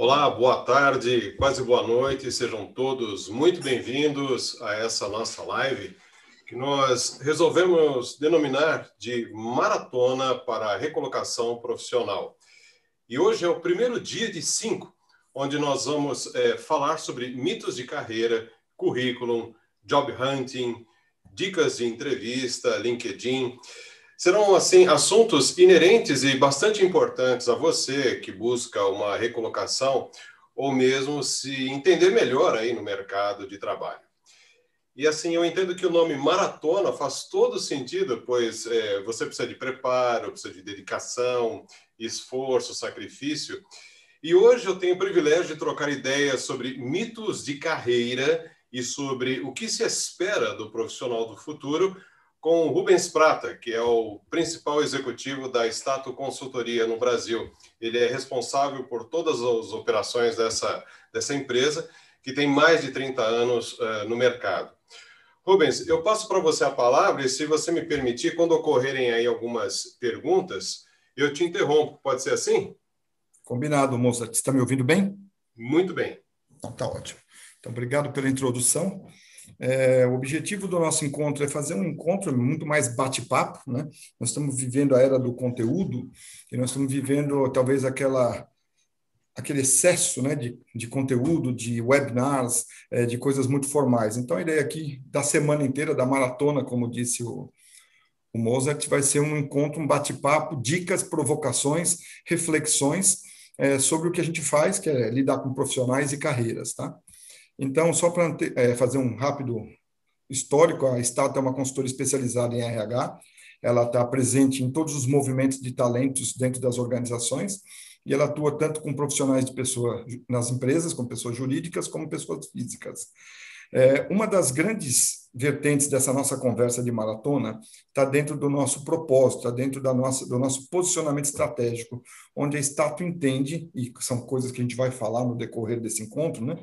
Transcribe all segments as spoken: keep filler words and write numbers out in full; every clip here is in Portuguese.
Olá, boa tarde, quase boa noite, sejam todos muito bem-vindos a essa nossa live que nós resolvemos denominar de Maratona para a Recolocação Profissional. E hoje é o primeiro dia de cinco, onde nós vamos é, falar sobre mitos de carreira, currículo, job hunting, dicas de entrevista, LinkedIn. Serão, assim, assuntos inerentes e bastante importantes a você que busca uma recolocação ou mesmo se entender melhor aí no mercado de trabalho. E, assim, eu entendo que o nome maratona faz todo sentido, pois é, você precisa de preparo, precisa de dedicação, esforço, sacrifício. E hoje eu tenho o privilégio de trocar ideias sobre mitos de carreira e sobre o que se espera do profissional do futuro, com o Rubens Prata, que é o principal executivo da Stato Consultoria no Brasil. Ele é responsável por todas as operações dessa, dessa empresa, que tem mais de trinta anos uh, no mercado. Rubens, eu passo para você a palavra e, se você me permitir, quando ocorrerem aí algumas perguntas, eu te interrompo. Pode ser assim? Combinado, moça. Você está me ouvindo bem? Muito bem. Então, tá ótimo. Então, obrigado pela introdução. É, o objetivo do nosso encontro é fazer um encontro muito mais bate-papo, né? Nós estamos vivendo a era do conteúdo e nós estamos vivendo talvez aquela, aquele excesso, né, de, de conteúdo, de webinars, é, de coisas muito formais. Então, a ideia aqui da semana inteira, da maratona, como disse o, o Mozart, vai ser um encontro, um bate-papo, dicas, provocações, reflexões é, sobre o que a gente faz, que é lidar com profissionais e carreiras, tá? Então, só para é, fazer um rápido histórico, a Stato é uma consultora especializada em R H, ela está presente em todos os movimentos de talentos dentro das organizações e ela atua tanto com profissionais de pessoa nas empresas, com pessoas jurídicas, como pessoas físicas. É, uma das grandes vertentes dessa nossa conversa de maratona está dentro do nosso propósito, está dentro da nossa, do nosso posicionamento estratégico, onde a Stato entende, e são coisas que a gente vai falar no decorrer desse encontro, né?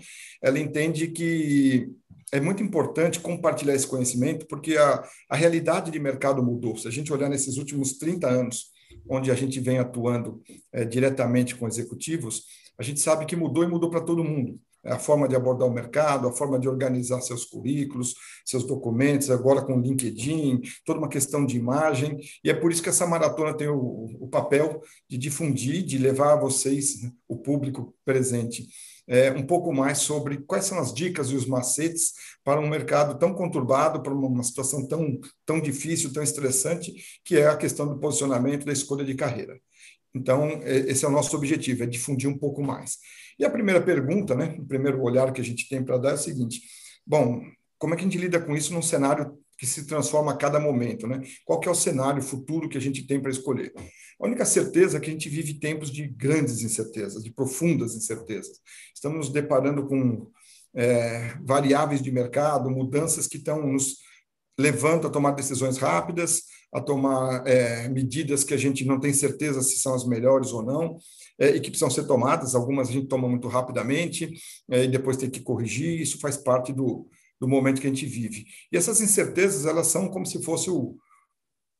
Ela entende que é muito importante compartilhar esse conhecimento, porque a, a realidade de mercado mudou. Se a gente olhar nesses últimos trinta anos, onde a gente vem atuando é, diretamente com executivos, a gente sabe que mudou e mudou para todo mundo. A forma de abordar o mercado, a forma de organizar seus currículos, seus documentos, agora com o LinkedIn, toda uma questão de imagem. E é por isso que essa maratona tem o, o papel de difundir, de levar a vocês, né, o público presente, é, um pouco mais sobre quais são as dicas e os macetes para um mercado tão conturbado, para uma situação tão, tão difícil, tão estressante, que é a questão do posicionamento, da escolha de carreira. Então, esse é o nosso objetivo, é difundir um pouco mais. E a primeira pergunta, né, o primeiro olhar que a gente tem para dar é o seguinte: bom, como é que a gente lida com isso num cenário que se transforma a cada momento, né? Qual que é o cenário futuro que a gente tem para escolher? A única certeza é que a gente vive tempos de grandes incertezas, de profundas incertezas. Estamos nos deparando com é, variáveis de mercado, mudanças que estão nos levando a tomar decisões rápidas, a tomar é, medidas que a gente não tem certeza se são as melhores ou não, é, e que precisam ser tomadas. Algumas a gente toma muito rapidamente é, e depois tem que corrigir. Isso faz parte do, do momento que a gente vive. E essas incertezas, elas são como se fosse o,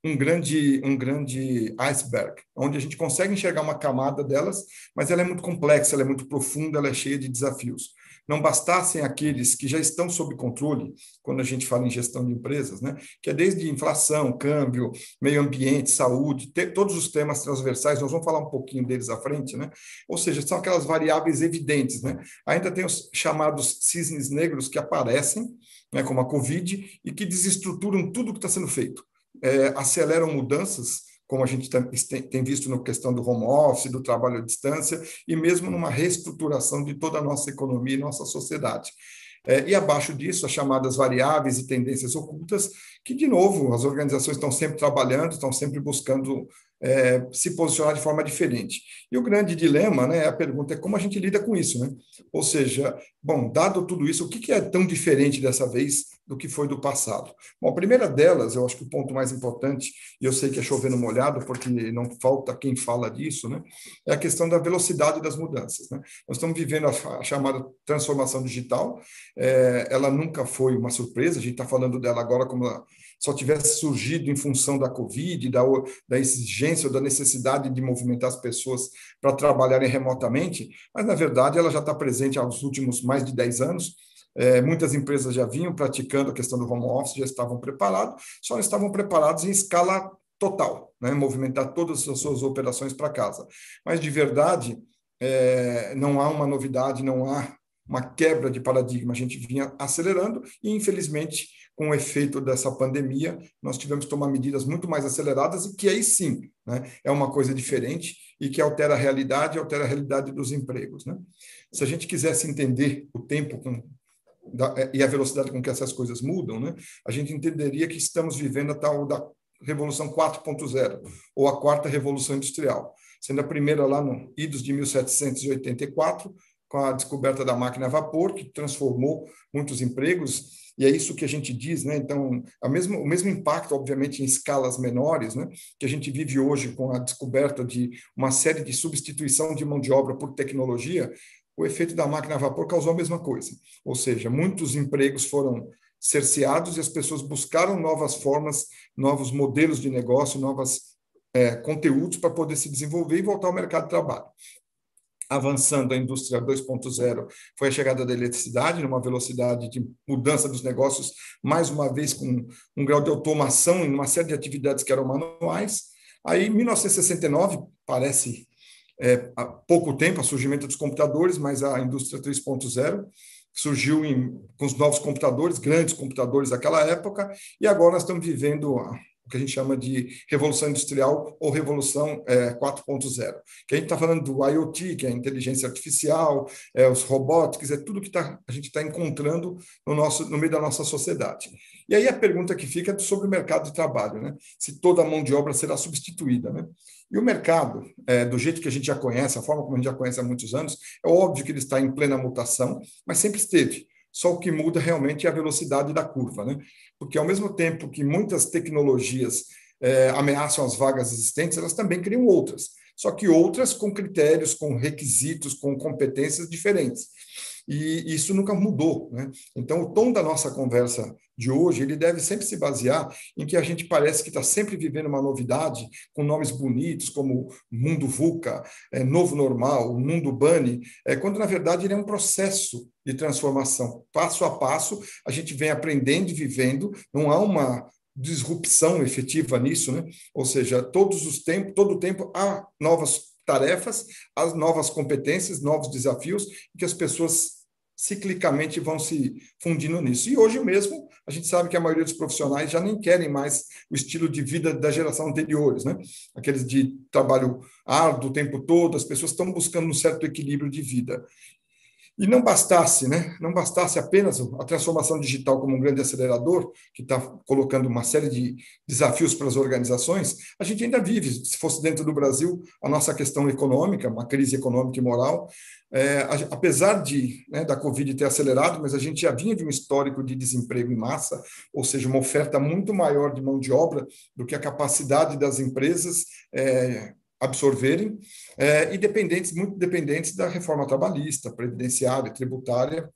um, grande, um grande iceberg, onde a gente consegue enxergar uma camada delas, mas ela é muito complexa, ela é muito profunda, ela é cheia de desafios. Não bastassem aqueles que já estão sob controle, quando a gente fala em gestão de empresas, né? Que é desde inflação, câmbio, meio ambiente, saúde, ter todos os temas transversais, nós vamos falar um pouquinho deles à frente, né? Ou seja, são aquelas variáveis evidentes, né? Ainda tem os chamados cisnes negros que aparecem, né, como a Covid, e que desestruturam tudo que está sendo feito, é, aceleram mudanças, como a gente tem visto na questão do home office, do trabalho à distância, e mesmo numa reestruturação de toda a nossa economia e nossa sociedade. É, e abaixo disso, as chamadas variáveis e tendências ocultas, que, de novo, as organizações estão sempre trabalhando, estão sempre buscando é, se posicionar de forma diferente. E o grande dilema, né, a pergunta é como a gente lida com isso, né? Ou seja, bom, dado tudo isso, o que é tão diferente dessa vez do que foi do passado? Bom, a primeira delas, eu acho que o ponto mais importante, e eu sei que é chovendo molhado, porque não falta quem fala disso, né, é a questão da velocidade das mudanças, né? Nós estamos vivendo a, a chamada transformação digital, é, ela nunca foi uma surpresa, a gente está falando dela agora como ela só tivesse surgido em função da Covid, da, da exigência urgência ou da necessidade de movimentar as pessoas para trabalharem remotamente, mas, na verdade, ela já está presente há os últimos mais de dez anos. É, muitas empresas já vinham praticando a questão do home office, já estavam preparados, só não estavam preparados em escala total, né? Movimentar todas as suas operações para casa. Mas, de verdade, é, não há uma novidade, não há uma quebra de paradigma. A gente vinha acelerando e, infelizmente, com o efeito dessa pandemia, nós tivemos que tomar medidas muito mais aceleradas e que aí sim, né, é uma coisa diferente e que altera a realidade, altera a realidade dos empregos, né? Se a gente quisesse entender o tempo com, da, e a velocidade com que essas coisas mudam, né, a gente entenderia que estamos vivendo a tal da Revolução quatro ponto zero, ou a Quarta Revolução Industrial, sendo a primeira lá no idos de mil setecentos e oitenta e quatro, com a descoberta da máquina a vapor, que transformou muitos empregos, e é isso que a gente diz, né? Então, a mesmo, o mesmo impacto, obviamente, em escalas menores, né, que a gente vive hoje com a descoberta de uma série de substituição de mão de obra por tecnologia, o efeito da máquina a vapor causou a mesma coisa. Ou seja, muitos empregos foram cerceados e as pessoas buscaram novas formas, novos modelos de negócio, novos é, conteúdos para poder se desenvolver e voltar ao mercado de trabalho. Avançando a indústria dois ponto zero, foi a chegada da eletricidade, numa velocidade de mudança dos negócios, mais uma vez com um grau de automação em uma série de atividades que eram manuais. Aí, em mil novecentos e sessenta e nove, parece é, há pouco tempo, o surgimento dos computadores, mas a indústria três ponto zero surgiu em, com os novos computadores, grandes computadores daquela época, e agora nós estamos vivendo a, o que a gente chama de Revolução Industrial ou Revolução é, quatro ponto zero, que a gente está falando do IoT, que é a inteligência artificial, é, os robóticos, é tudo que tá, a gente está encontrando no, nosso, no meio da nossa sociedade. E aí a pergunta que fica é sobre o mercado de trabalho, né? Se toda a mão de obra será substituída, né? E o mercado, é, do jeito que a gente já conhece, a forma como a gente já conhece há muitos anos, é óbvio que ele está em plena mutação, mas sempre esteve. Só o que muda realmente é a velocidade da curva, né? Porque, ao mesmo tempo que muitas tecnologias eh, ameaçam as vagas existentes, elas também criam outras, só que outras com critérios, com requisitos, com competências diferentes. E isso nunca mudou, né? Então, o tom da nossa conversa de hoje, ele deve sempre se basear em que a gente parece que está sempre vivendo uma novidade, com nomes bonitos como Mundo VUCA, é, Novo Normal, Mundo BANI, é, quando, na verdade, ele é um processo de transformação. Passo a passo, a gente vem aprendendo e vivendo, não há uma disrupção efetiva nisso, né? Ou seja, todos os tempos, todo o tempo há novas tarefas, há novas competências, novos desafios, que as pessoas ciclicamente vão se fundindo nisso. E hoje mesmo, a gente sabe que a maioria dos profissionais já nem querem mais o estilo de vida da geração anteriores, né? Aqueles de trabalho árduo o tempo todo, as pessoas estão buscando um certo equilíbrio de vida. E não bastasse, né? Não bastasse apenas a transformação digital como um grande acelerador, que está colocando uma série de desafios para as organizações, a gente ainda vive, se fosse dentro do Brasil, a nossa questão econômica, uma crise econômica e moral. É, apesar de, né, da Covid ter acelerado, mas a gente já vinha de um histórico de desemprego em massa, ou seja, uma oferta muito maior de mão de obra do que a capacidade das empresas é, absorverem, eh, e dependentes, muito dependentes da reforma trabalhista, previdenciária, tributária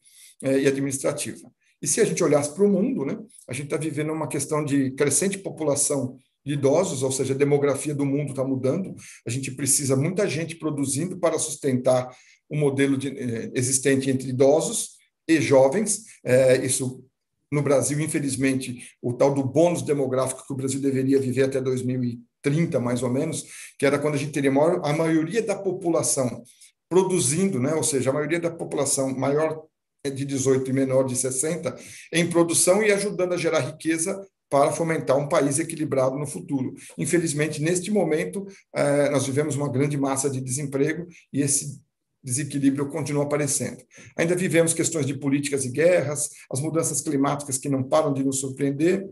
eh, e administrativa. E se a gente olhasse para o mundo, né, a gente está vivendo uma questão de crescente população de idosos, ou seja, a demografia do mundo está mudando, a gente precisa muita gente produzindo para sustentar o modelo de, eh, existente entre idosos e jovens, eh, isso no Brasil, infelizmente, o tal do bônus demográfico que o Brasil deveria viver até dois mil e trinta, mais ou menos, que era quando a gente teria maior, a maioria da população produzindo, né? Ou seja, a maioria da população maior de dezoito e menor de sessenta em produção e ajudando a gerar riqueza para fomentar um país equilibrado no futuro. Infelizmente, neste momento, eh, nós vivemos uma grande massa de desemprego e esse desequilíbrio continua aparecendo. Ainda vivemos questões de políticas e guerras, as mudanças climáticas que não param de nos surpreender.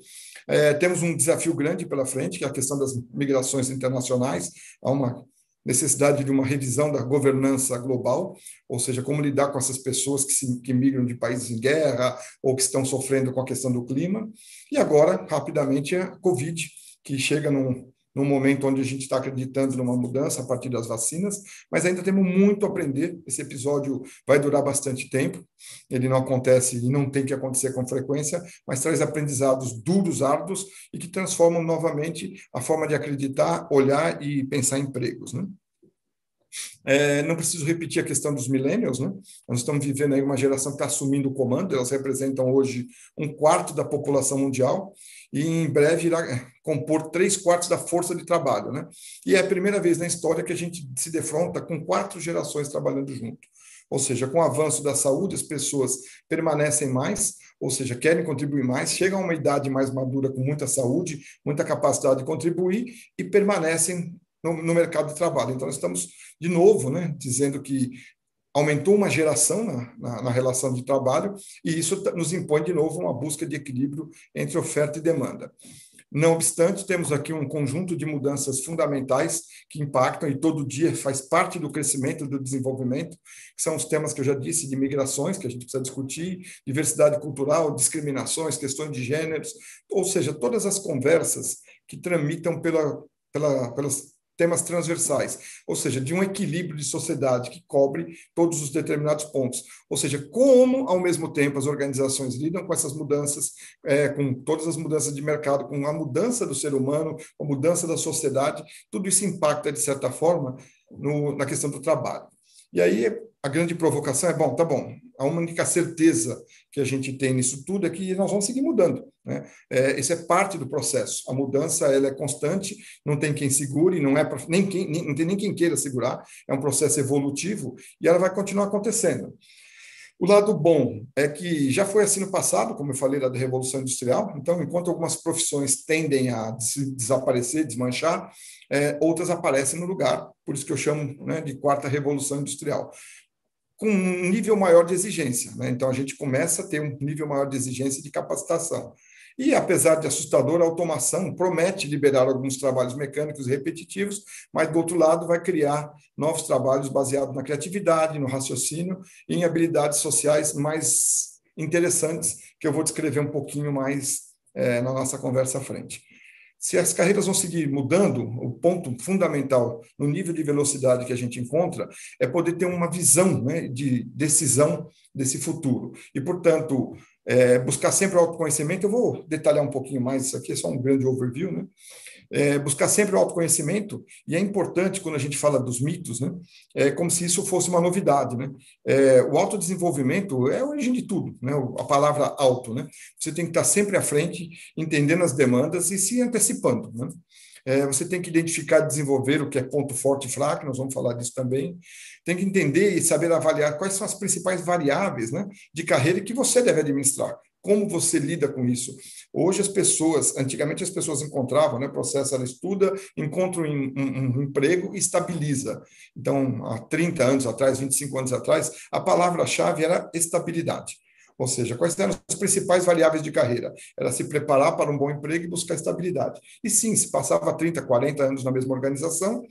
É, temos um desafio grande pela frente, que é a questão das migrações internacionais. Há uma necessidade de uma revisão da governança global, ou seja, como lidar com essas pessoas que, se, que migram de países em guerra ou que estão sofrendo com a questão do clima. E agora, rapidamente, a Covid, que chega num num momento onde a gente está acreditando numa mudança a partir das vacinas, mas ainda temos muito a aprender. Esse episódio vai durar bastante tempo, ele não acontece e não tem que acontecer com frequência, mas traz aprendizados duros, árduos, e que transformam novamente a forma de acreditar, olhar e pensar em empregos, né? É, não preciso repetir a questão dos millennials, né? Nós estamos vivendo aí uma geração que está assumindo o comando, elas representam hoje um quarto da população mundial e em breve irá compor três quartos da força de trabalho, né? E é a primeira vez na história que a gente se defronta com quatro gerações trabalhando junto. Ou seja, com o avanço da saúde, as pessoas permanecem mais, ou seja, querem contribuir mais, chegam a uma idade mais madura com muita saúde, muita capacidade de contribuir e permanecem no, no mercado de trabalho. Então, nós estamos, de novo, né, dizendo que aumentou uma geração na, na, na relação de trabalho e isso nos impõe, de novo, uma busca de equilíbrio entre oferta e demanda. Não obstante, temos aqui um conjunto de mudanças fundamentais que impactam e todo dia faz parte do crescimento, do desenvolvimento, que são os temas que eu já disse, de migrações, que a gente precisa discutir, diversidade cultural, discriminações, questões de gêneros, ou seja, todas as conversas que tramitam pela, pela, pelas temas transversais, ou seja, de um equilíbrio de sociedade que cobre todos os determinados pontos. Ou seja, como, ao mesmo tempo, as organizações lidam com essas mudanças, é, com todas as mudanças de mercado, com a mudança do ser humano, a mudança da sociedade, tudo isso impacta, de certa forma, no, na questão do trabalho. E aí, a grande provocação é, bom, tá bom, a única certeza que a gente tem nisso tudo é que nós vamos seguir mudando, né? É, isso é parte do processo. A mudança, ela é constante, não tem quem segure, não é pra, nem quem, nem, não tem nem quem queira segurar, é um processo evolutivo e ela vai continuar acontecendo. O lado bom é que já foi assim no passado, como eu falei, da Revolução Industrial. Então, enquanto algumas profissões tendem a des- desaparecer, desmanchar, é, outras aparecem no lugar, por isso que eu chamo, né, de Quarta Revolução Industrial, com um nível maior de exigência, né? Então, a gente começa a ter um nível maior de exigência de capacitação. E, apesar de assustador, a automação promete liberar alguns trabalhos mecânicos e repetitivos, mas, do outro lado, vai criar novos trabalhos baseados na criatividade, no raciocínio e em habilidades sociais mais interessantes, que eu vou descrever um pouquinho mais é, na nossa conversa à frente. Se as carreiras vão seguir mudando, o ponto fundamental no nível de velocidade que a gente encontra é poder ter uma visão, né, de decisão desse futuro. E, portanto, é, buscar sempre o autoconhecimento. Eu vou detalhar um pouquinho mais isso aqui, é só um grande overview, né? É, buscar sempre o autoconhecimento, e é importante quando a gente fala dos mitos, né? É como se isso fosse uma novidade, né? É, o autodesenvolvimento é a origem de tudo, né? A palavra auto, né? Você tem que estar sempre à frente, entendendo as demandas e se antecipando, né? É, você tem que identificar, desenvolver o que é ponto forte e fraco, nós vamos falar disso também. Tem que entender e saber avaliar quais são as principais variáveis, né, de carreira que você deve administrar. Como você lida com isso? Hoje as pessoas, antigamente as pessoas encontravam, né, processo, ela estuda, encontra um, um, um emprego e estabiliza. Então, há trinta anos atrás, vinte e cinco anos atrás, a palavra-chave era estabilidade. Ou seja, quais eram as principais variáveis de carreira? Era se preparar para um bom emprego e buscar estabilidade. E sim, se passava trinta, quarenta anos na mesma organização,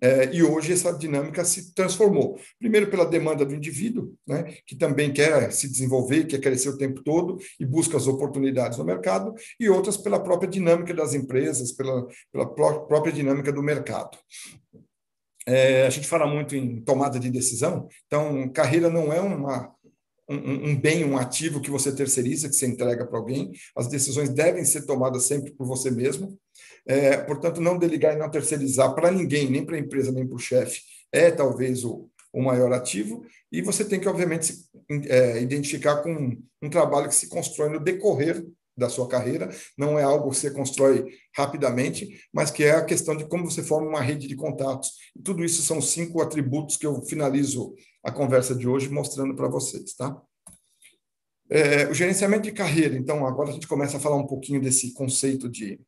eh, e hoje essa dinâmica se transformou. Primeiro pela demanda do indivíduo, né, que também quer se desenvolver, quer crescer o tempo todo e busca as oportunidades no mercado, e outras pela própria dinâmica das empresas, pela, pela pró- própria dinâmica do mercado. Eh, a gente fala muito em tomada de decisão, então carreira não é uma... Um, um bem, um ativo que você terceiriza, que você entrega para alguém. As decisões devem ser tomadas sempre por você mesmo. É, portanto, não delegar e não terceirizar para ninguém, nem para a empresa, nem para o chefe, é talvez o, o maior ativo. E você tem que, obviamente, se é, identificar com um, um trabalho que se constrói no decorrer da sua carreira, não é algo que você constrói rapidamente, mas que é a questão de como você forma uma rede de contatos. E tudo isso são cinco atributos que eu finalizo a conversa de hoje mostrando para vocês, tá? É, o gerenciamento de carreira, então, agora a gente começa a falar um pouquinho desse conceito de,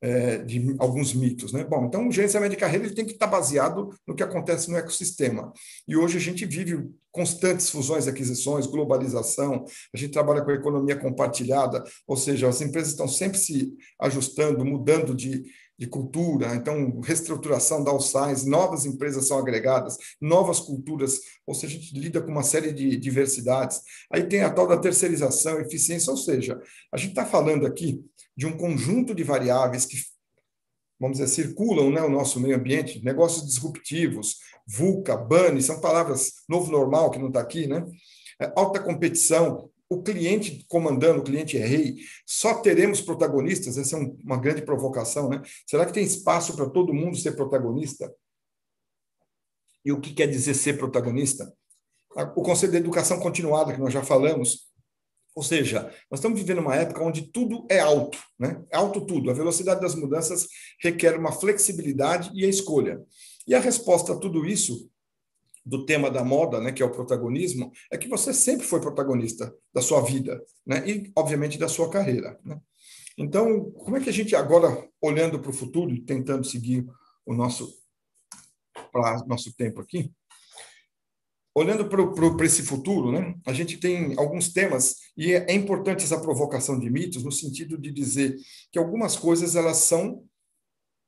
é, de alguns mitos, né? Bom, então, o gerenciamento de carreira ele tem que estar baseado no que acontece no ecossistema. E hoje a gente vive constantes fusões, aquisições, globalização, a gente trabalha com a economia compartilhada, ou seja, as empresas estão sempre se ajustando, mudando de... de cultura, então reestruturação da alçais, novas empresas são agregadas, novas culturas, ou seja, a gente lida com uma série de diversidades. Aí tem a tal da terceirização, eficiência, ou seja, a gente está falando aqui de um conjunto de variáveis que vamos dizer, circulam, né, o nosso meio ambiente, negócios disruptivos, VUCA, BANI, são palavras novo normal, que não está aqui, né? Alta competição, o cliente comandando, o cliente é rei, só teremos protagonistas, essa é um, uma grande provocação, né? Será que tem espaço para todo mundo ser protagonista? E o que quer dizer ser protagonista? O Conselho de Educação Continuada, que nós já falamos, ou seja, nós estamos vivendo uma época onde tudo é alto, né? É alto tudo, a velocidade das mudanças requer uma flexibilidade e a escolha. E a resposta a tudo isso, do tema da moda, né, que é o protagonismo, é que você sempre foi protagonista da sua vida, né, e, obviamente, da sua carreira, né? Então, como é que a gente agora, olhando para o futuro e tentando seguir o nosso, pra, nosso tempo aqui, olhando para esse futuro, né, a gente tem alguns temas, e é importante essa provocação de mitos, no sentido de dizer que algumas coisas elas são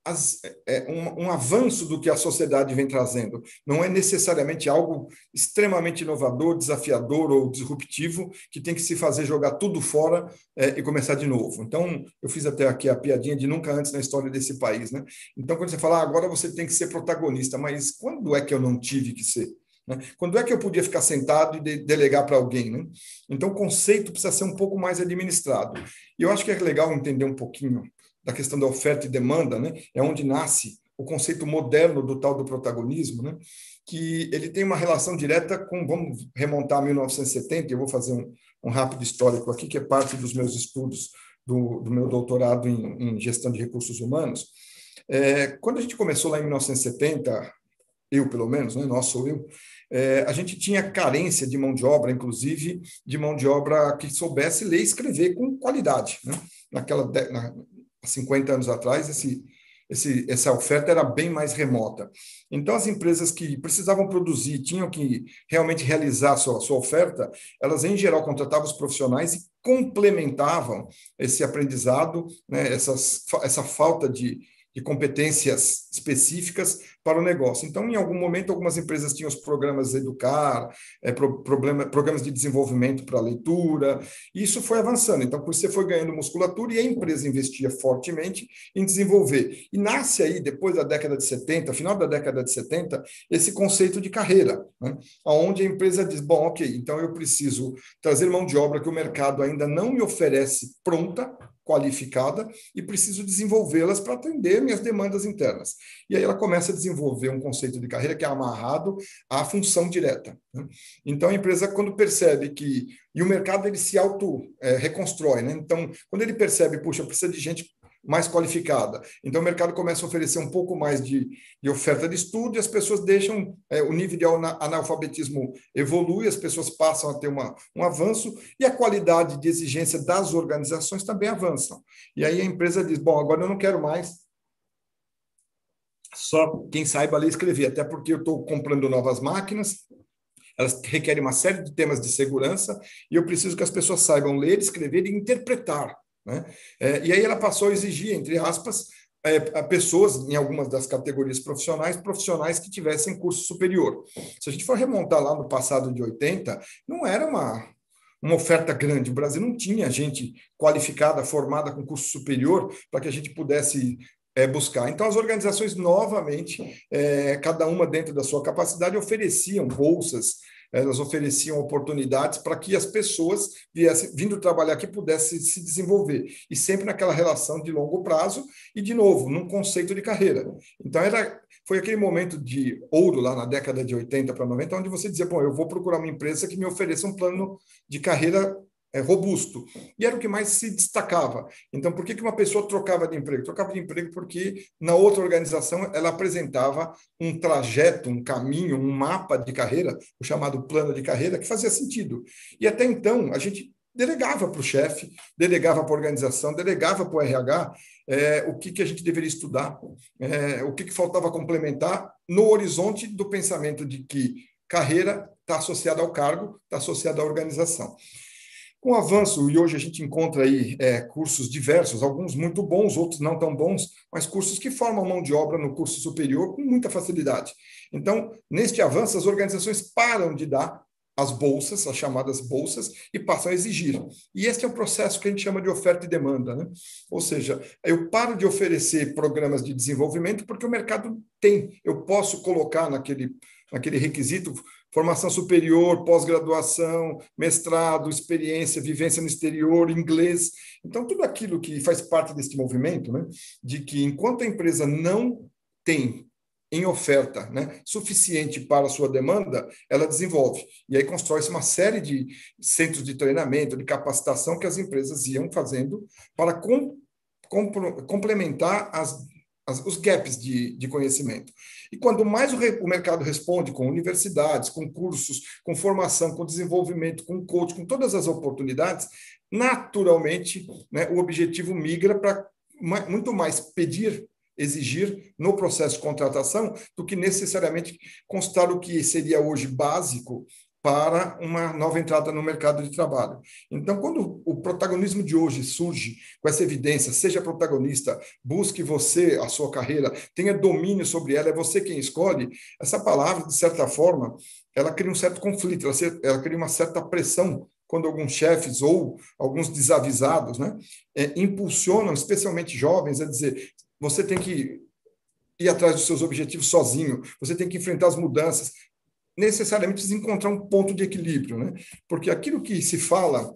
as, é, um, um avanço do que a sociedade vem trazendo. Não é necessariamente algo extremamente inovador, desafiador ou disruptivo, que tem que se fazer jogar tudo fora é, e começar de novo. Então, eu fiz até aqui a piadinha de nunca antes na história desse país, né? Então, quando você fala, ah, agora você tem que ser protagonista, mas quando é que eu não tive que ser? Quando é que eu podia ficar sentado e de delegar para alguém, né? Então, o conceito precisa ser um pouco mais administrado. E eu acho que é legal entender um pouquinho da questão da oferta e demanda, né? É onde nasce o conceito moderno do tal do protagonismo, né? Que ele tem uma relação direta com, vamos remontar a mil novecentos e setenta, eu vou fazer um, um rápido histórico aqui, que é parte dos meus estudos do, do meu doutorado em, em gestão de recursos humanos. É, quando a gente começou lá em mil novecentos e setenta, eu pelo menos, né? Nós sou eu, é, a gente tinha carência de mão de obra, inclusive de mão de obra que soubesse ler e escrever com qualidade, né? Naquela... Na, cinquenta anos atrás, esse, esse, essa oferta era bem mais remota. Então, as empresas que precisavam produzir, tinham que realmente realizar a sua, a sua oferta, elas, em geral, contratavam os profissionais e complementavam esse aprendizado, né, essas, essa falta de, de competências específicas para o negócio. Então, em algum momento, algumas empresas tinham os programas Educar, é, pro, problema, programas de desenvolvimento para leitura, e isso foi avançando. Então, você foi ganhando musculatura e a empresa investia fortemente em desenvolver. E nasce aí, depois da década de setenta, final da década de setenta, esse conceito de carreira, né? Onde a empresa diz, bom, ok, então eu preciso trazer mão de obra que o mercado ainda não me oferece pronta, qualificada, e preciso desenvolvê-las para atender minhas demandas internas. E aí ela começa a desenvolver um conceito de carreira que é amarrado à função direta, né? Então, a empresa, quando percebe que... E o mercado, ele se auto-reconstrói, né? Então, quando ele percebe, puxa, precisa de gente mais qualificada. Então, o mercado começa a oferecer um pouco mais de, de oferta de estudo e as pessoas deixam... É, o nível de analfabetismo evolui, as pessoas passam a ter uma, um avanço e a qualidade de exigência das organizações também avançam. E aí a empresa diz, bom, agora eu não quero mais só quem saiba ler e escrever, até porque eu estou comprando novas máquinas, elas requerem uma série de temas de segurança e eu preciso que as pessoas saibam ler, escrever e interpretar, né? É, e aí ela passou a exigir, entre aspas, é, a pessoas em algumas das categorias profissionais, profissionais que tivessem curso superior. Se a gente for remontar lá no passado de oitenta, não era uma... uma oferta grande. O Brasil não tinha gente qualificada, formada com curso superior para que a gente pudesse é, buscar. Então, as organizações, novamente, é, cada uma dentro da sua capacidade, ofereciam bolsas, elas ofereciam oportunidades para que as pessoas viessem, vindo trabalhar aqui, pudessem se desenvolver. E sempre naquela relação de longo prazo e, de novo, num conceito de carreira. Então, era... Foi aquele momento de ouro lá na década de oitenta para noventa, onde você dizia, bom, eu vou procurar uma empresa que me ofereça um plano de carreira é, robusto. E era o que mais se destacava. Então, por que que uma pessoa trocava de emprego? Trocava de emprego porque na outra organização ela apresentava um trajeto, um caminho, um mapa de carreira, o chamado plano de carreira, que fazia sentido. E até então a gente delegava para o chefe, delegava para a organização, delegava para o R H é, o que, que a gente deveria estudar, é, o que, que faltava complementar no horizonte do pensamento de que carreira está associada ao cargo, está associada à organização. Com o avanço, e hoje a gente encontra aí é, cursos diversos, alguns muito bons, outros não tão bons, mas cursos que formam mão de obra no curso superior com muita facilidade. Então, neste avanço, as organizações param de dar as bolsas, as chamadas bolsas, e passam a exigir. E esse é um processo que a gente chama de oferta e demanda, né? Ou seja, eu paro de oferecer programas de desenvolvimento porque o mercado tem. Eu posso colocar naquele, naquele requisito formação superior, pós-graduação, mestrado, experiência, vivência no exterior, inglês. Então, tudo aquilo que faz parte deste movimento, né? De que enquanto a empresa não tem em oferta, né, suficiente para a sua demanda, ela desenvolve. E aí constrói-se uma série de centros de treinamento, de capacitação que as empresas iam fazendo para com, com, complementar as, as, os gaps de, de conhecimento. E quando mais o, re, o mercado responde com universidades, com cursos, com formação, com desenvolvimento, com coaching, com todas as oportunidades, naturalmente, né, o objetivo migra para muito mais pedir, exigir no processo de contratação do que necessariamente constar o que seria hoje básico para uma nova entrada no mercado de trabalho. Então, quando o protagonismo de hoje surge com essa evidência, seja protagonista, busque você a sua carreira, tenha domínio sobre ela, é você quem escolhe, essa palavra, de certa forma, ela cria um certo conflito, ela cria uma certa pressão quando alguns chefes ou alguns desavisados, né, é, impulsionam, especialmente jovens, a dizer: você tem que ir atrás dos seus objetivos sozinho, você tem que enfrentar as mudanças. Necessariamente precisa encontrar um ponto de equilíbrio, né? Porque aquilo que se fala,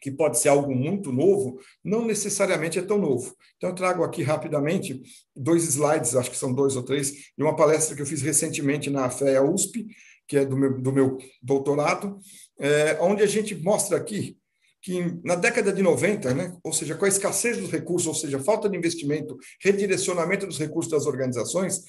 que pode ser algo muito novo, não necessariamente é tão novo. Então, eu trago aqui rapidamente dois slides, acho que são dois ou três, de uma palestra que eu fiz recentemente na FEA U S P, que é do meu, do meu doutorado, é, onde a gente mostra aqui que na década de noventa, né, ou seja, com a escassez dos recursos, ou seja, falta de investimento, redirecionamento dos recursos das organizações,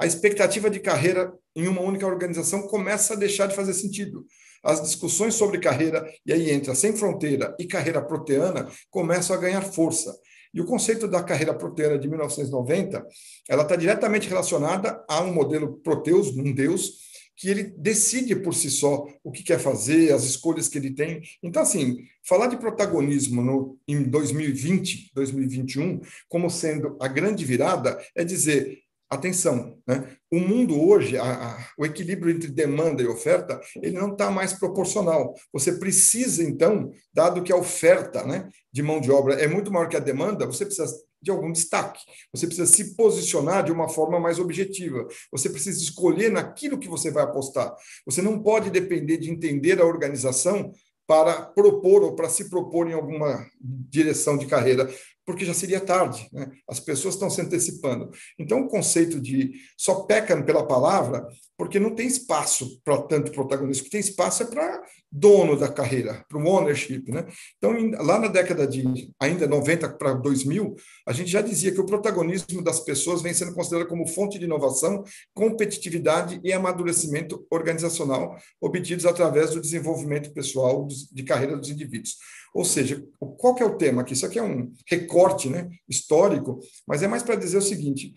a expectativa de carreira em uma única organização começa a deixar de fazer sentido. As discussões sobre carreira, e aí entra Sem Fronteira e Carreira Proteana, começam a ganhar força. E o conceito da Carreira Proteana de mil novecentos e noventa, ela está diretamente relacionada a um modelo Proteus, um deus, que ele decide por si só o que quer fazer, as escolhas que ele tem. Então, assim, falar de protagonismo no, em dois mil e vinte, dois mil e vinte e um, como sendo a grande virada, é dizer, atenção, né? O mundo hoje, a, a, o equilíbrio entre demanda e oferta, ele não está mais proporcional. Você precisa, então, dado que a oferta, né, de mão de obra é muito maior que a demanda, você precisa de algum destaque. Você precisa se posicionar de uma forma mais objetiva. Você precisa escolher naquilo que você vai apostar. Você não pode depender de entender a organização para propor ou para se propor em alguma direção de carreira, porque já seria tarde, né? As pessoas estão se antecipando. Então, o conceito de só pecam pela palavra, porque não tem espaço para tanto protagonismo. O que tem espaço é para dono da carreira, para o ownership, né? Então, lá na década de ainda noventa para dois mil, a gente já dizia que o protagonismo das pessoas vem sendo considerado como fonte de inovação, competitividade e amadurecimento organizacional, obtidos através do desenvolvimento pessoal de carreira dos indivíduos. Ou seja, qual que é o tema aqui? Isso aqui é um recorte, né, histórico, mas é mais para dizer o seguinte: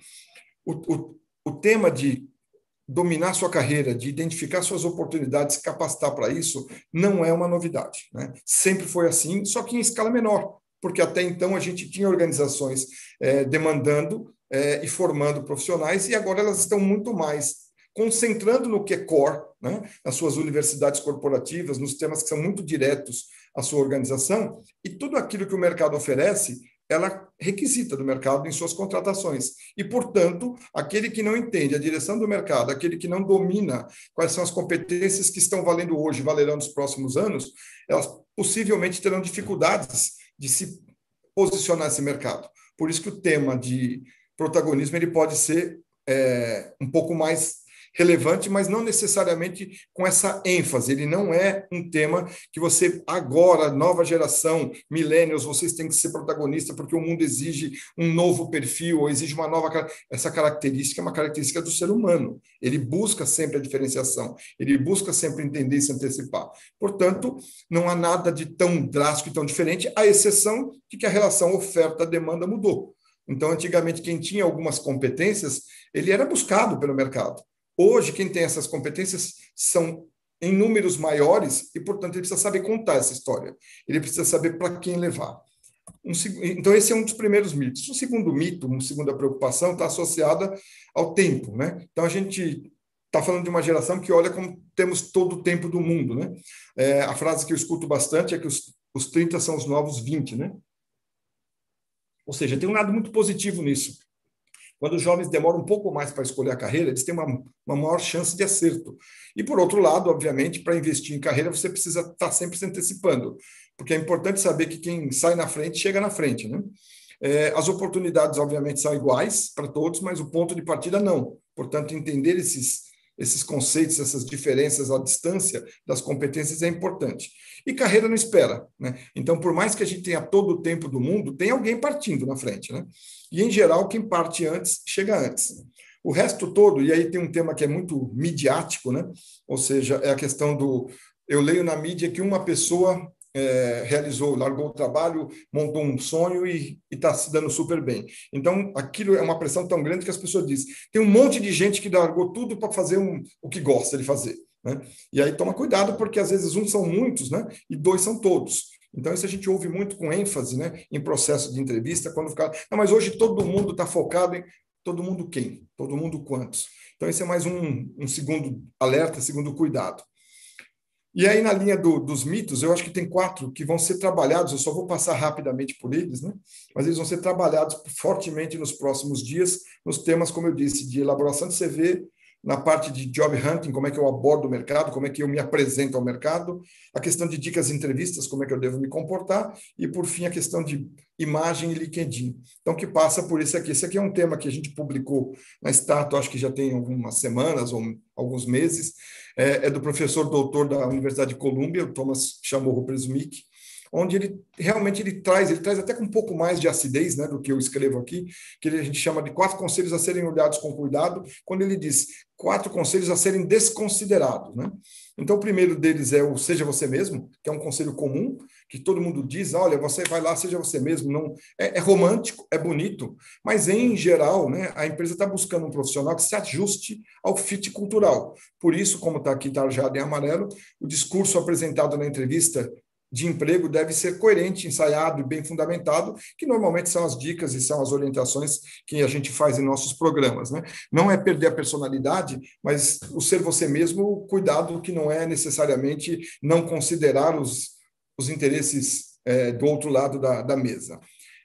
o, o, o tema de dominar sua carreira, de identificar suas oportunidades, se capacitar para isso, não é uma novidade, né? Sempre foi assim, só que em escala menor, porque até então a gente tinha organizações eh, demandando eh, e formando profissionais, e agora elas estão muito mais concentrando no que é core, né, nas suas universidades corporativas, nos temas que são muito diretos à sua organização, e tudo aquilo que o mercado oferece, ela requisita do mercado em suas contratações. E, portanto, aquele que não entende a direção do mercado, aquele que não domina quais são as competências que estão valendo hoje, valerão nos próximos anos, elas possivelmente terão dificuldades de se posicionar nesse mercado. Por isso que o tema de protagonismo ele pode ser é, um pouco mais relevante, mas não necessariamente com essa ênfase. Ele não é um tema que você, agora, nova geração, millennials, vocês têm que ser protagonista porque o mundo exige um novo perfil ou exige uma nova... Essa característica é uma característica do ser humano. Ele busca sempre a diferenciação, ele busca sempre entender e se antecipar. Portanto, não há nada de tão drástico e tão diferente, à exceção de que a relação oferta-demanda mudou. Então, antigamente, quem tinha algumas competências, ele era buscado pelo mercado. Hoje, quem tem essas competências são em números maiores e, portanto, ele precisa saber contar essa história. Ele precisa saber para quem levar. Um, então, esse é um dos primeiros mitos. O segundo mito, uma segunda preocupação, está associada ao tempo, né? Então, a gente está falando de uma geração que olha como temos todo o tempo do mundo, né? É, a frase que eu escuto bastante é que os, os trinta são os novos vinte, né? Ou seja, tem um lado muito positivo nisso. Quando os jovens demoram um pouco mais para escolher a carreira, eles têm uma, uma maior chance de acerto. E, por outro lado, obviamente, para investir em carreira, você precisa estar sempre se antecipando, porque é importante saber que quem sai na frente, chega na frente, né? É, as oportunidades, obviamente, são iguais para todos, mas o ponto de partida não. Portanto, entender esses... esses conceitos, essas diferenças à distância das competências é importante. E carreira não espera, né? Então, por mais que a gente tenha todo o tempo do mundo, tem alguém partindo na frente, né? E, em geral, quem parte antes, chega antes. O resto todo, e aí tem um tema que é muito midiático, né? Ou seja, é a questão do... Eu leio na mídia que uma pessoa é, realizou, largou o trabalho, montou um sonho e está se dando super bem. Então, aquilo é uma pressão tão grande que as pessoas dizem, tem um monte de gente que largou tudo para fazer um, o que gosta de fazer, né? E aí toma cuidado, porque às vezes um são muitos, né? E dois são todos. Então, isso a gente ouve muito com ênfase, né? Em processo de entrevista, quando fica, não, mas hoje todo mundo está focado em... Todo mundo quem? Todo mundo quantos? Então, esse é mais um, um segundo alerta, segundo cuidado. E aí, na linha do, dos mitos, eu acho que tem quatro que vão ser trabalhados, eu só vou passar rapidamente por eles, né? Mas eles vão ser trabalhados fortemente nos próximos dias, nos temas, como eu disse, de elaboração de C V, na parte de job hunting, como é que eu abordo o mercado, como é que eu me apresento ao mercado, a questão de dicas e entrevistas, como é que eu devo me comportar, e, por fim, a questão de imagem e LinkedIn. Então, que passa por esse aqui. Esse aqui é um tema que a gente publicou na Stato, acho que já tem algumas semanas ou alguns meses, é, é do professor doutor da Universidade de Colômbia, o Thomas Chamorro Presumic, onde ele realmente ele traz, ele traz até com um pouco mais de acidez, né, do que eu escrevo aqui, que a gente chama de quatro conselhos a serem olhados com cuidado, quando ele diz quatro conselhos a serem desconsiderados, né? Então, o primeiro deles é o seja você mesmo, que é um conselho comum, que todo mundo diz, olha, você vai lá, seja você mesmo. Não, é, é romântico, é bonito, mas, em geral, né, a empresa está buscando um profissional que se ajuste ao fit cultural. Por isso, como está aqui tarjado em amarelo, o discurso apresentado na entrevista de emprego deve ser coerente, ensaiado e bem fundamentado, que normalmente são as dicas e são as orientações que a gente faz em nossos programas, né? Não é perder a personalidade, mas o ser você mesmo, o cuidado que não é necessariamente não considerar os, os interesses é, do outro lado da, da mesa.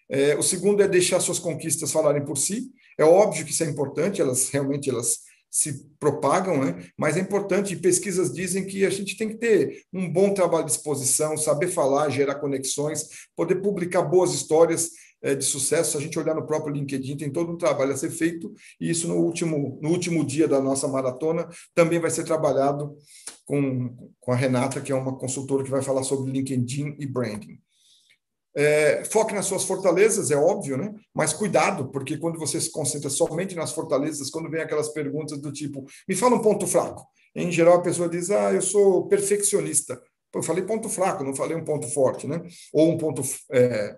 É, o segundo é deixar suas conquistas falarem por si. É óbvio que isso é importante, elas realmente... elas se propagam, né? Mas é importante, e pesquisas dizem que a gente tem que ter um bom trabalho de exposição, saber falar, gerar conexões, poder publicar boas histórias é, de sucesso. Se a gente olhar no próprio LinkedIn, tem todo um trabalho a ser feito, e isso no último, no último dia da nossa maratona também vai ser trabalhado com, com a Renata, que é uma consultora que vai falar sobre LinkedIn e branding. É, foque nas suas fortalezas, é óbvio, né? Mas cuidado, porque quando você se concentra somente nas fortalezas, quando vem aquelas perguntas do tipo, me fala um ponto fraco. Em geral, a pessoa diz, ah, eu sou perfeccionista. Eu falei ponto fraco, não falei um ponto forte, né? Ou um ponto é,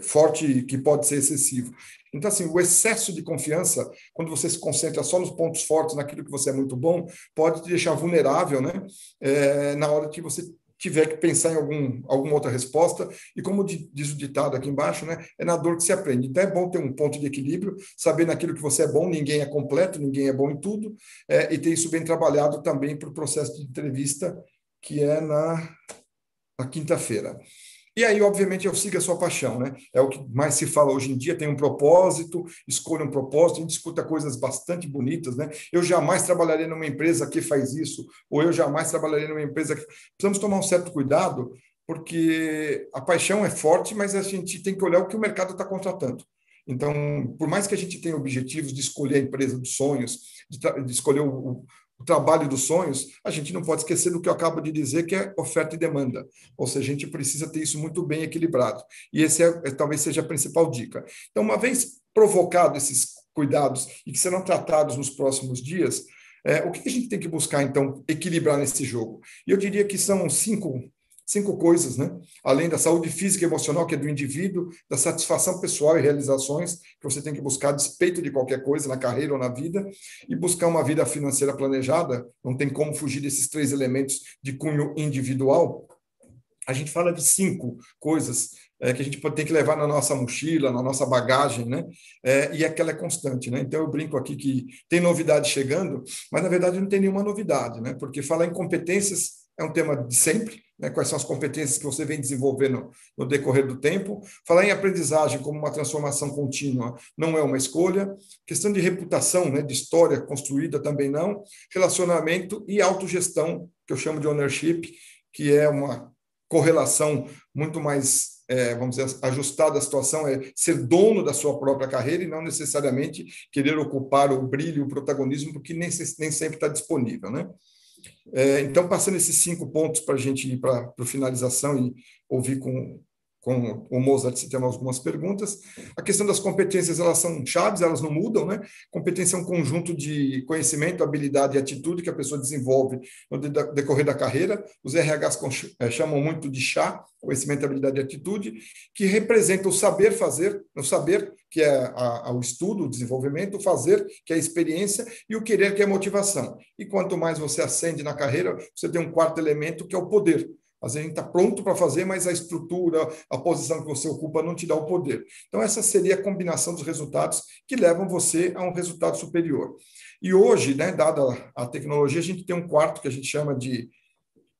forte que pode ser excessivo. Então, assim, o excesso de confiança, quando você se concentra só nos pontos fortes, naquilo que você é muito bom, pode te deixar vulnerável, né? É, na hora que você tiver que pensar em algum, alguma outra resposta, e como diz o ditado aqui embaixo, né, é na dor que se aprende. Então, é bom ter um ponto de equilíbrio, saber naquilo que você é bom, ninguém é completo, ninguém é bom em tudo, é, e ter isso bem trabalhado também para o processo de entrevista, que é na, na quinta-feira. E aí, obviamente, é o siga a sua paixão, né? É o que mais se fala hoje em dia, tem um propósito, escolha um propósito, a gente escuta coisas bastante bonitas, né? Eu jamais trabalharei numa empresa que faz isso, ou eu jamais trabalharei numa empresa que... Precisamos tomar um certo cuidado, porque a paixão é forte, mas a gente tem que olhar o que o mercado está contratando. Então, por mais que a gente tenha objetivos de escolher a empresa dos sonhos, de, tra... de escolher o... o trabalho dos sonhos, a gente não pode esquecer do que eu acabo de dizer, que é oferta e demanda. Ou seja, a gente precisa ter isso muito bem equilibrado. E esse é, talvez seja a principal dica. Então, uma vez provocado esses cuidados e que serão tratados nos próximos dias, é, o que a gente tem que buscar, então, equilibrar nesse jogo? E eu diria que são cinco... Cinco coisas, né? Além da saúde física e emocional, que é do indivíduo, da satisfação pessoal e realizações, que você tem que buscar a despeito de qualquer coisa, na carreira ou na vida, e buscar uma vida financeira planejada. Não tem como fugir desses três elementos de cunho individual. A gente fala de cinco coisas é, que a gente pode ter que levar na nossa mochila, na nossa bagagem, né? É, e aquela é constante, né? Então, eu brinco aqui que tem novidade chegando, mas, na verdade, não tem nenhuma novidade, né? Porque falar em competências é um tema de sempre, né? Quais são as competências que você vem desenvolvendo no decorrer do tempo. Falar em aprendizagem como uma transformação contínua não é uma escolha. Questão de reputação, né? De história construída também não. Relacionamento e autogestão, que eu chamo de ownership, que é uma correlação muito mais, é, vamos dizer, ajustada à situação, é ser dono da sua própria carreira e não necessariamente querer ocupar o brilho, o protagonismo, porque nem, nem sempre está disponível, né? É, então, passando esses cinco pontos para a gente ir para a finalização e ouvir com, com o Mozart se tem algumas perguntas. A questão das competências, elas são chaves, elas não mudam, né? Competência é um conjunto de conhecimento, habilidade e atitude que a pessoa desenvolve no decorrer da carreira. Os R Hs chamam muito de chá, conhecimento, habilidade e atitude, que representa o saber fazer, o saber, que é a, a, o estudo, o desenvolvimento, o fazer, que é a experiência, e o querer, que é a motivação. E quanto mais você ascende na carreira, você tem um quarto elemento, que é o poder. Às vezes a gente está pronto para fazer, mas a estrutura, a posição que você ocupa não te dá o poder. Então, essa seria a combinação dos resultados que levam você a um resultado superior. E hoje, né, dada a tecnologia, a gente tem um quarto que a gente chama de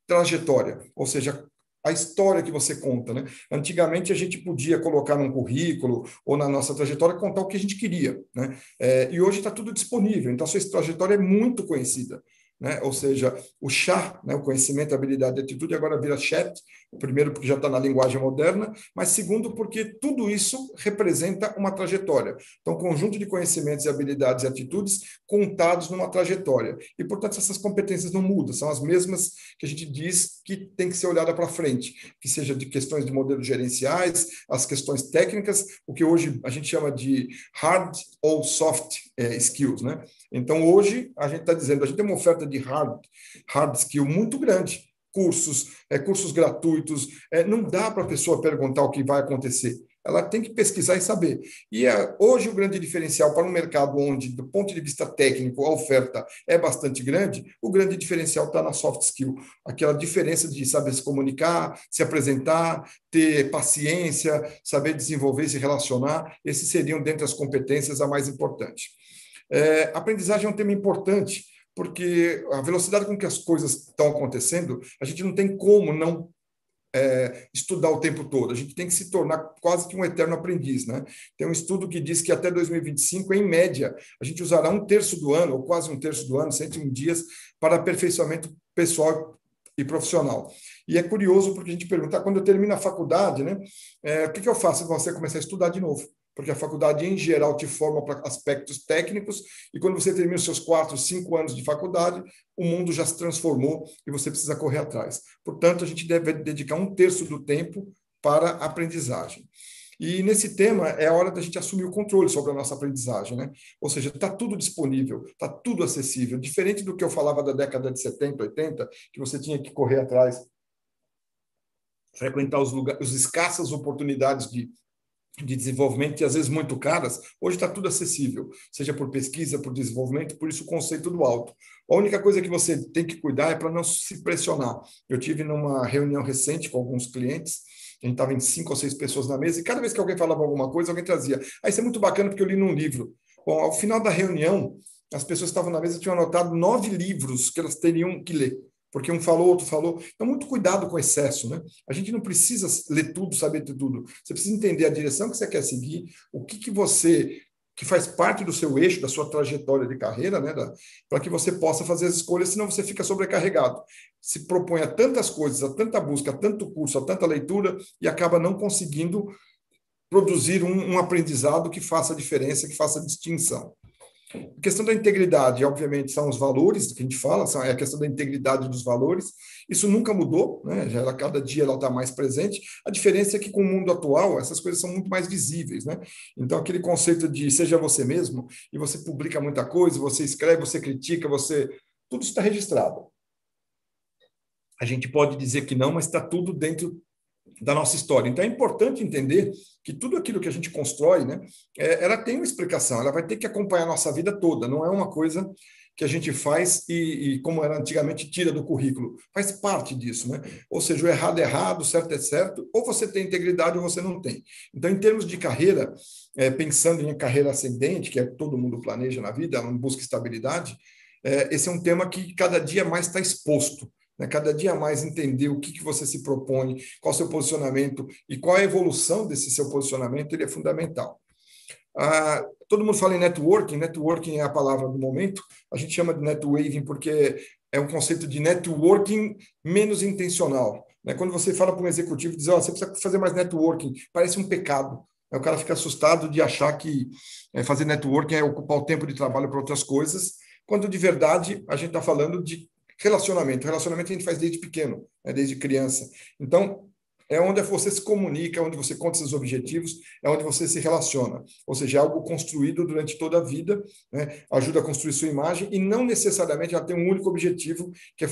trajetória, ou seja, a história que você conta, né? Antigamente, a gente podia colocar num currículo ou na nossa trajetória contar o que a gente queria, né? É, e hoje está tudo disponível, então a sua trajetória é muito conhecida, né? Ou seja, o chá, né? O conhecimento, habilidade e atitude, agora vira chat, primeiro porque já está na linguagem moderna, mas segundo porque tudo isso representa uma trajetória. Então, conjunto de conhecimentos, habilidades e atitudes contados numa trajetória. E, portanto, essas competências não mudam, são as mesmas que a gente diz que tem que ser olhada para frente, que seja de questões de modelos gerenciais, as questões técnicas, o que hoje a gente chama de hard ou soft eh, skills, né? Então, hoje, a gente está dizendo, a gente tem uma oferta de hard, hard skill muito grande, cursos, é, cursos gratuitos, é, não dá para a pessoa perguntar o que vai acontecer, ela tem que pesquisar e saber. E é, hoje o grande diferencial para um mercado onde, do ponto de vista técnico, a oferta é bastante grande, o grande diferencial está na soft skill, aquela diferença de saber se comunicar, se apresentar, ter paciência, saber desenvolver, se relacionar, esses seriam, dentre as competências, a mais importante. É, aprendizagem é um tema importante, porque a velocidade com que as coisas estão acontecendo, a gente não tem como não é, estudar o tempo todo. A gente tem que se tornar quase que um eterno aprendiz, né? Tem um estudo que diz que até dois mil e vinte e cinco, em média, a gente usará um terço do ano, ou quase um terço do ano, cento e um dias, para aperfeiçoamento pessoal e profissional. E é curioso porque a gente pergunta, ah, quando eu termino a faculdade, né, é, o que, que eu faço se você começar a estudar de novo? Porque a faculdade, em geral, te forma para aspectos técnicos, e quando você termina os seus quatro, cinco anos de faculdade, o mundo já se transformou e você precisa correr atrás. Portanto, a gente deve dedicar um terço do tempo para a aprendizagem. E nesse tema é a hora da gente assumir o controle sobre a nossa aprendizagem, né? Ou seja, está tudo disponível, está tudo acessível. Diferente do que eu falava da década de setenta, oitenta, que você tinha que correr atrás, frequentar os lugares, as escassas oportunidades de de desenvolvimento, e às vezes muito caras, hoje está tudo acessível, seja por pesquisa, por desenvolvimento, por isso o conceito do alto. A única coisa que você tem que cuidar é para não se pressionar. Eu tive numa reunião recente com alguns clientes, a gente estava em cinco ou seis pessoas na mesa, e cada vez que alguém falava alguma coisa, alguém trazia, ah, isso é muito bacana porque eu li num livro. Bom, ao final da reunião, as pessoas que estavam na mesa tinham anotado nove livros que elas teriam que ler, porque um falou, outro falou. Então, muito cuidado com o excesso, né? A gente não precisa ler tudo, saber tudo. Você precisa entender a direção que você quer seguir, o que, que você, que faz parte do seu eixo, da sua trajetória de carreira, né? Para que você possa fazer as escolhas, senão você fica sobrecarregado. Se propõe a tantas coisas, a tanta busca, a tanto curso, a tanta leitura, e acaba não conseguindo produzir um, um aprendizado que faça a diferença, que faça a distinção. A questão da integridade, obviamente, são os valores que a gente fala, é a questão da integridade dos valores. Isso nunca mudou, né? Já, cada dia ela está mais presente. A diferença é que com o mundo atual, essas coisas são muito mais visíveis, né? Então, aquele conceito de seja você mesmo, e você publica muita coisa, você escreve, você critica, você... tudo está registrado. A gente pode dizer que não, mas está tudo dentro da nossa história. Então, é importante entender que tudo aquilo que a gente constrói, né, ela tem uma explicação, ela vai ter que acompanhar a nossa vida toda, não é uma coisa que a gente faz e, e como era antigamente, tira do currículo. Faz parte disso, né? Ou seja, o errado é errado, o certo é certo, ou você tem integridade ou você não tem. Então, em termos de carreira, é, pensando em carreira ascendente, que é o que todo mundo planeja na vida, não busca estabilidade, é, esse é um tema que cada dia mais está exposto. Cada dia mais entender o que você se propõe, qual o seu posicionamento e qual a evolução desse seu posicionamento, ele é fundamental. Ah, todo mundo fala em networking, networking é a palavra do momento, a gente chama de netwaving porque é um conceito de networking menos intencional. Né? Quando você fala para um executivo, diz, oh, você precisa fazer mais networking, parece um pecado. O cara fica assustado de achar que fazer networking é ocupar o tempo de trabalho para outras coisas, quando de verdade a gente está falando de relacionamento. Relacionamento a gente faz desde pequeno, né? Desde criança. Então, é onde você se comunica, onde você conta seus objetivos, é onde você se relaciona. Ou seja, é algo construído durante toda a vida, né? Ajuda a construir sua imagem e não necessariamente ela tem um único objetivo, que é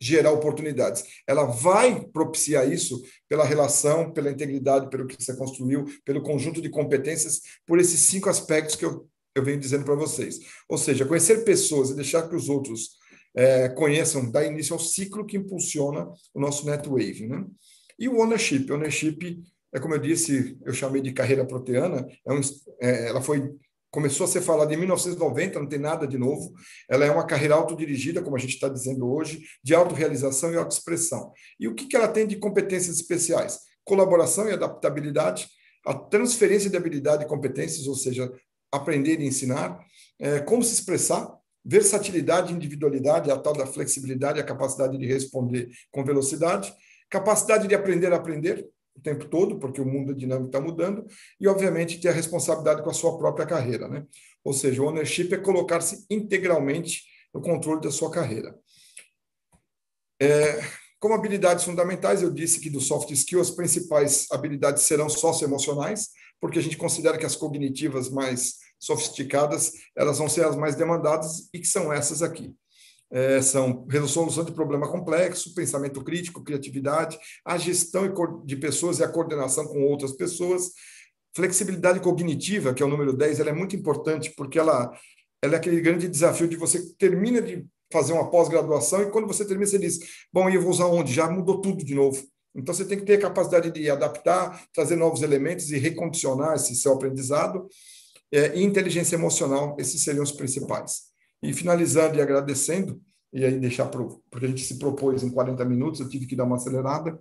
gerar oportunidades. Ela vai propiciar isso pela relação, pela integridade, pelo que você construiu, pelo conjunto de competências, por esses cinco aspectos que eu, eu venho dizendo para vocês. Ou seja, conhecer pessoas e deixar que os outros... É, conheçam, dá início ao ciclo que impulsiona o nosso netwaving, né? E o ownership. O ownership, é como eu disse, eu chamei de carreira proteana, é um, é, ela foi, começou a ser falada em mil novecentos e noventa, não tem nada de novo, ela é uma carreira autodirigida, como a gente está dizendo hoje, de autorrealização e autoexpressão. E o que, que ela tem de competências especiais? Colaboração e adaptabilidade, a transferência de habilidade e competências, ou seja, aprender e ensinar, é, como se expressar, versatilidade, individualidade, a tal da flexibilidade, a capacidade de responder com velocidade, capacidade de aprender a aprender o tempo todo, porque o mundo dinâmico está mudando, e, obviamente, ter a responsabilidade com a sua própria carreira, né? Ou seja, o ownership é colocar-se integralmente no controle da sua carreira. É, como habilidades fundamentais, eu disse que do soft skill as principais habilidades serão socioemocionais, porque a gente considera que as cognitivas mais sofisticadas, elas vão ser as mais demandadas e que são essas aqui. É, são resolução de problema complexo, pensamento crítico, criatividade, a gestão de pessoas e a coordenação com outras pessoas, flexibilidade cognitiva, que é o número dez, ela é muito importante porque ela, ela é aquele grande desafio de você termina de fazer uma pós-graduação e quando você termina você diz, bom, e eu vou usar onde? Já mudou tudo de novo. Então, você tem que ter a capacidade de adaptar, trazer novos elementos e recondicionar esse seu aprendizado. É, e inteligência emocional, esses seriam os principais. E finalizando e agradecendo, e aí deixar, pro, porque a gente se propôs em quarenta minutos, eu tive que dar uma acelerada,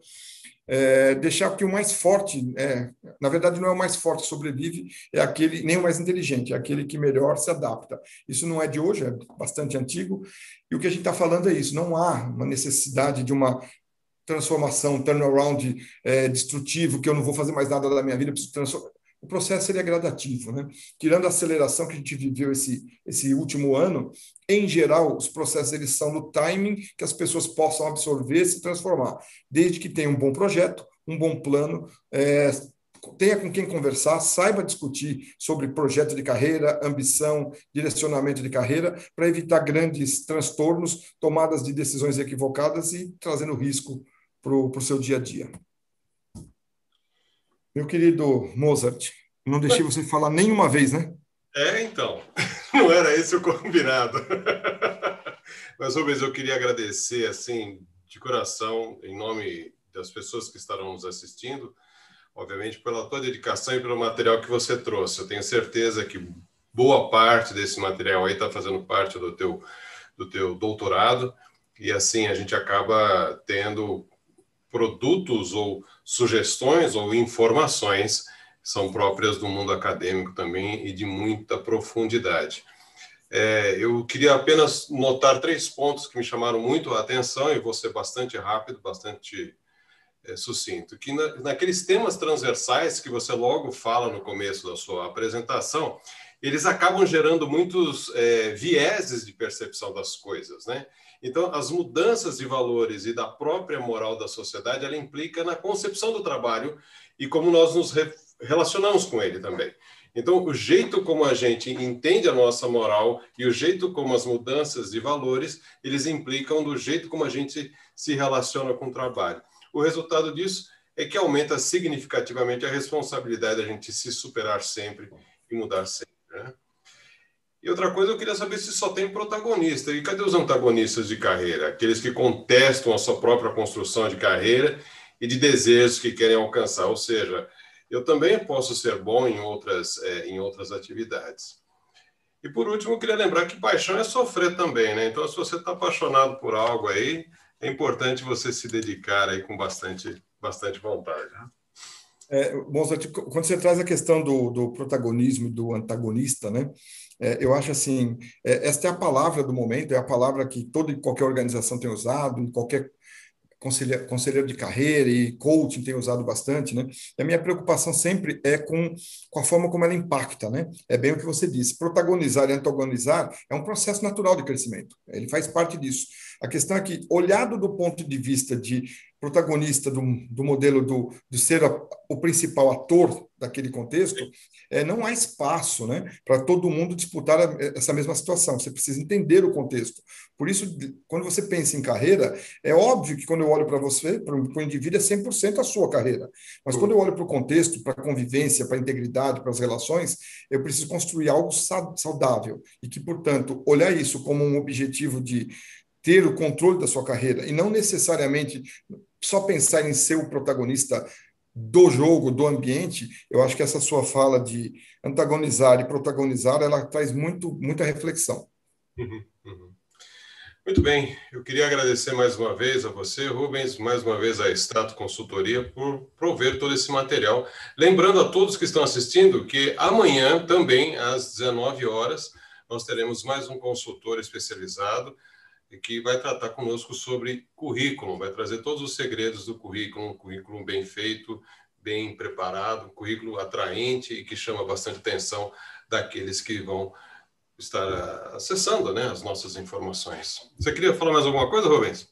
é, deixar que o mais forte, é, na verdade não é o mais forte que sobrevive, é aquele, nem o mais inteligente, é aquele que melhor se adapta. Isso não é de hoje, é bastante antigo, e o que a gente está falando é isso, não há uma necessidade de uma transformação, turnaround é, destrutivo, que eu não vou fazer mais nada da minha vida, eu preciso transformar. O processo ele é gradativo, né? Tirando a aceleração que a gente viveu esse, esse último ano, em geral, os processos eles são no timing que as pessoas possam absorver e se transformar, desde que tenha um bom projeto, um bom plano, é, tenha com quem conversar, saiba discutir sobre projeto de carreira, ambição, direcionamento de carreira, para evitar grandes transtornos, tomadas de decisões equivocadas e trazendo risco para o seu dia a dia. Meu querido Mozart, não deixei você falar nenhuma vez, né? É, então. Não era esse o combinado. Mas, Rubens, eu queria agradecer, assim, de coração, em nome das pessoas que estarão nos assistindo, obviamente, pela tua dedicação e pelo material que você trouxe. Eu tenho certeza que boa parte desse material aí está fazendo parte do teu, do teu doutorado e, assim, a gente acaba tendo produtos ou sugestões ou informações são próprias do mundo acadêmico também e de muita profundidade. É, eu queria apenas notar três pontos que me chamaram muito a atenção e vou ser bastante rápido, bastante é, sucinto. Que na, naqueles temas transversais que você logo fala no começo da sua apresentação, eles acabam gerando muitos é, vieses de percepção das coisas, né? Então, as mudanças de valores e da própria moral da sociedade, ela implica na concepção do trabalho e como nós nos re- relacionamos com ele também. Então, o jeito como a gente entende a nossa moral e o jeito como as mudanças de valores, eles implicam do jeito como a gente se relaciona com o trabalho. O resultado disso é que aumenta significativamente a responsabilidade da gente se superar sempre e mudar sempre, né? E outra coisa, eu queria saber se só tem protagonista. E cadê os antagonistas de carreira? Aqueles que contestam a sua própria construção de carreira e de desejos que querem alcançar. Ou seja, eu também posso ser bom em outras, é, em outras atividades. E, por último, eu queria lembrar que paixão é sofrer também, né? Então, se você está apaixonado por algo aí, é importante você se dedicar aí com bastante, bastante vontade. É, Mozart, quando você traz a questão do, do protagonismo e do antagonista, né? É, eu acho assim, é, esta é a palavra do momento, é a palavra que toda e qualquer organização tem usado, qualquer conselheiro, conselheiro de carreira e coaching tem usado bastante, né? E a minha preocupação sempre é com, com a forma como ela impacta, né? É bem o que você disse, protagonizar e antagonizar é um processo natural de crescimento, ele faz parte disso. A questão é que, olhado do ponto de vista de protagonista do, do modelo do, do ser a, o principal ator daquele contexto, é, não há espaço, né, para todo mundo disputar a, essa mesma situação. Você precisa entender o contexto. Por isso, quando você pensa em carreira, é óbvio que quando eu olho para você, para o indivíduo, é cem por cento a sua carreira. Mas quando eu olho para o contexto, para a convivência, para a integridade, para as relações, eu preciso construir algo saudável. E que, portanto, olhar isso como um objetivo de ter o controle da sua carreira e não necessariamente só pensar em ser o protagonista do jogo, do ambiente. Eu acho que essa sua fala de antagonizar e protagonizar, ela traz muito, muita reflexão. Uhum, uhum. Muito bem, eu queria agradecer mais uma vez a você, Rubens, mais uma vez a Stato Consultoria por prover todo esse material. Lembrando a todos que estão assistindo que amanhã também, às dezenove horas, nós teremos mais um consultor especializado que vai tratar conosco sobre currículo, vai trazer todos os segredos do currículo, um currículo bem feito, bem preparado, um currículo atraente e que chama bastante atenção daqueles que vão estar acessando, né, as nossas informações. Você queria falar mais alguma coisa, Rubens?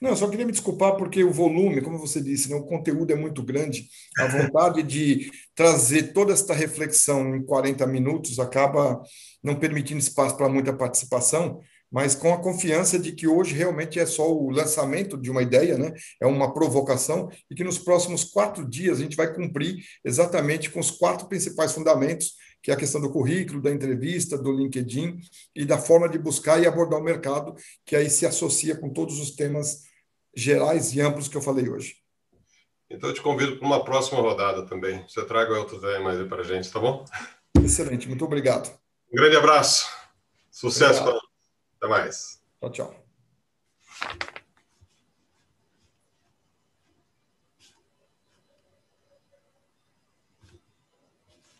Não, eu só queria me desculpar porque o volume, como você disse, né, o conteúdo é muito grande, a vontade de trazer toda esta reflexão em quarenta minutos acaba não permitindo espaço para muita participação, mas com a confiança de que hoje realmente é só o lançamento de uma ideia, né? É uma provocação, e que nos próximos quatro dias a gente vai cumprir exatamente com os quatro principais fundamentos, que é a questão do currículo, da entrevista, do LinkedIn e da forma de buscar e abordar o mercado, que aí se associa com todos os temas gerais e amplos que eu falei hoje. Então eu te convido para uma próxima rodada também. Você traga o Elton Zé mais aí para a gente, tá bom? Excelente, muito obrigado. Um grande abraço. Sucesso para nós. Até mais. Tchau, tchau.